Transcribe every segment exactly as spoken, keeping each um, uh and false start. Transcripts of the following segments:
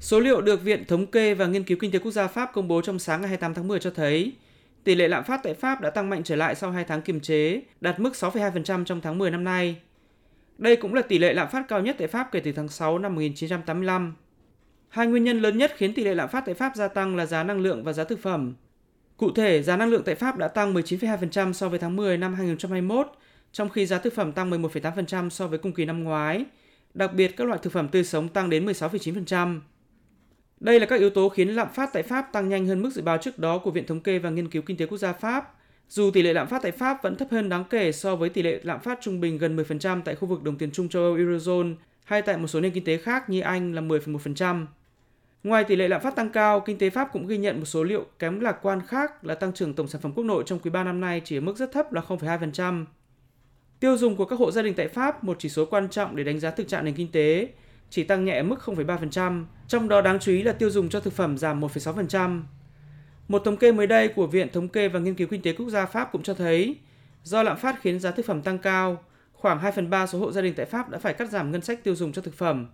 Số liệu được Viện Thống kê và Nghiên cứu Kinh tế Quốc gia Pháp công bố trong sáng ngày hai mươi tám tháng mười cho thấy tỷ lệ lạm phát tại Pháp đã tăng mạnh trở lại sau hai tháng kiềm chế, đạt mức sáu phẩy hai phần trăm trong tháng mười năm nay. Đây cũng là tỷ lệ lạm phát cao nhất tại Pháp kể từ tháng sáu năm một chín tám lăm. Hai nguyên nhân lớn nhất khiến tỷ lệ lạm phát tại Pháp gia tăng là giá năng lượng và giá thực phẩm. Cụ thể, giá năng lượng tại Pháp đã tăng mười chín phẩy hai phần trăm so với tháng mười năm hai không hai mốt, trong khi giá thực phẩm tăng mười một phẩy tám phần trăm so với cùng kỳ năm ngoái. Đặc biệt, các loại thực phẩm tươi sống tăng đến mười sáu phẩy chín phần trăm. Đây là các yếu tố khiến lạm phát tại Pháp tăng nhanh hơn mức dự báo trước đó của Viện Thống kê và Nghiên cứu Kinh tế Quốc gia Pháp, dù tỷ lệ lạm phát tại Pháp vẫn thấp hơn đáng kể so với tỷ lệ lạm phát trung bình gần mười phần trăm tại khu vực đồng tiền chung châu Âu Eurozone hay tại một số nền kinh tế khác như Anh là mười phẩy một phần trăm. Ngoài tỷ lệ lạm phát tăng cao, kinh tế Pháp cũng ghi nhận một số liệu kém lạc quan khác là tăng trưởng tổng sản phẩm quốc nội trong quý ba năm nay chỉ ở mức rất thấp là không phẩy hai phần trăm. Tiêu dùng của các hộ gia đình tại Pháp, một chỉ số quan trọng để đánh giá thực trạng nền kinh tế, chỉ tăng nhẹ ở mức không phẩy ba phần trăm, trong đó đáng chú ý là tiêu dùng cho thực phẩm giảm một phẩy sáu phần trăm. Một thống kê mới đây của Viện Thống kê và Nghiên cứu Kinh tế Quốc gia Pháp cũng cho thấy, do lạm phát khiến giá thực phẩm tăng cao, khoảng hai phần ba số hộ gia đình tại Pháp đã phải cắt giảm ngân sách tiêu dùng cho thực phẩm.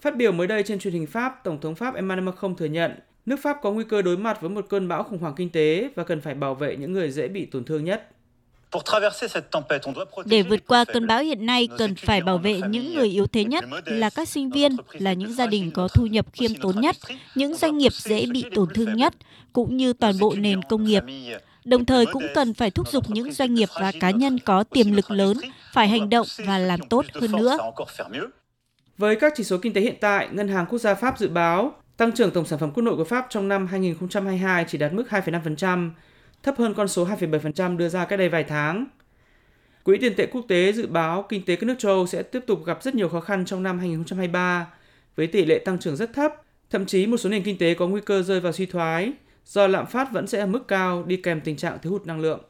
Phát biểu mới đây trên truyền hình Pháp, Tổng thống Pháp Emmanuel Macron thừa nhận nước Pháp có nguy cơ đối mặt với một cơn bão khủng hoảng kinh tế và cần phải bảo vệ những người dễ bị tổn thương nhất. Để vượt qua cơn bão hiện nay, cần phải bảo vệ những người yếu thế nhất là các sinh viên, là những gia đình có thu nhập khiêm tốn nhất, những doanh nghiệp dễ bị tổn thương nhất, cũng như toàn bộ nền công nghiệp. Đồng thời cũng cần phải thúc giục những doanh nghiệp và cá nhân có tiềm lực lớn phải hành động và làm tốt hơn nữa. Với các chỉ số kinh tế hiện tại, Ngân hàng Quốc gia Pháp dự báo tăng trưởng tổng sản phẩm quốc nội của Pháp trong năm hai không hai hai chỉ đạt mức hai phẩy năm phần trăm, thấp hơn con số hai phẩy bảy phần trăm đưa ra cách đây vài tháng. Quỹ tiền tệ quốc tế dự báo kinh tế các nước châu Âu sẽ tiếp tục gặp rất nhiều khó khăn trong năm hai không hai ba, với tỷ lệ tăng trưởng rất thấp, thậm chí một số nền kinh tế có nguy cơ rơi vào suy thoái, do lạm phát vẫn sẽ ở mức cao đi kèm tình trạng thiếu hụt năng lượng.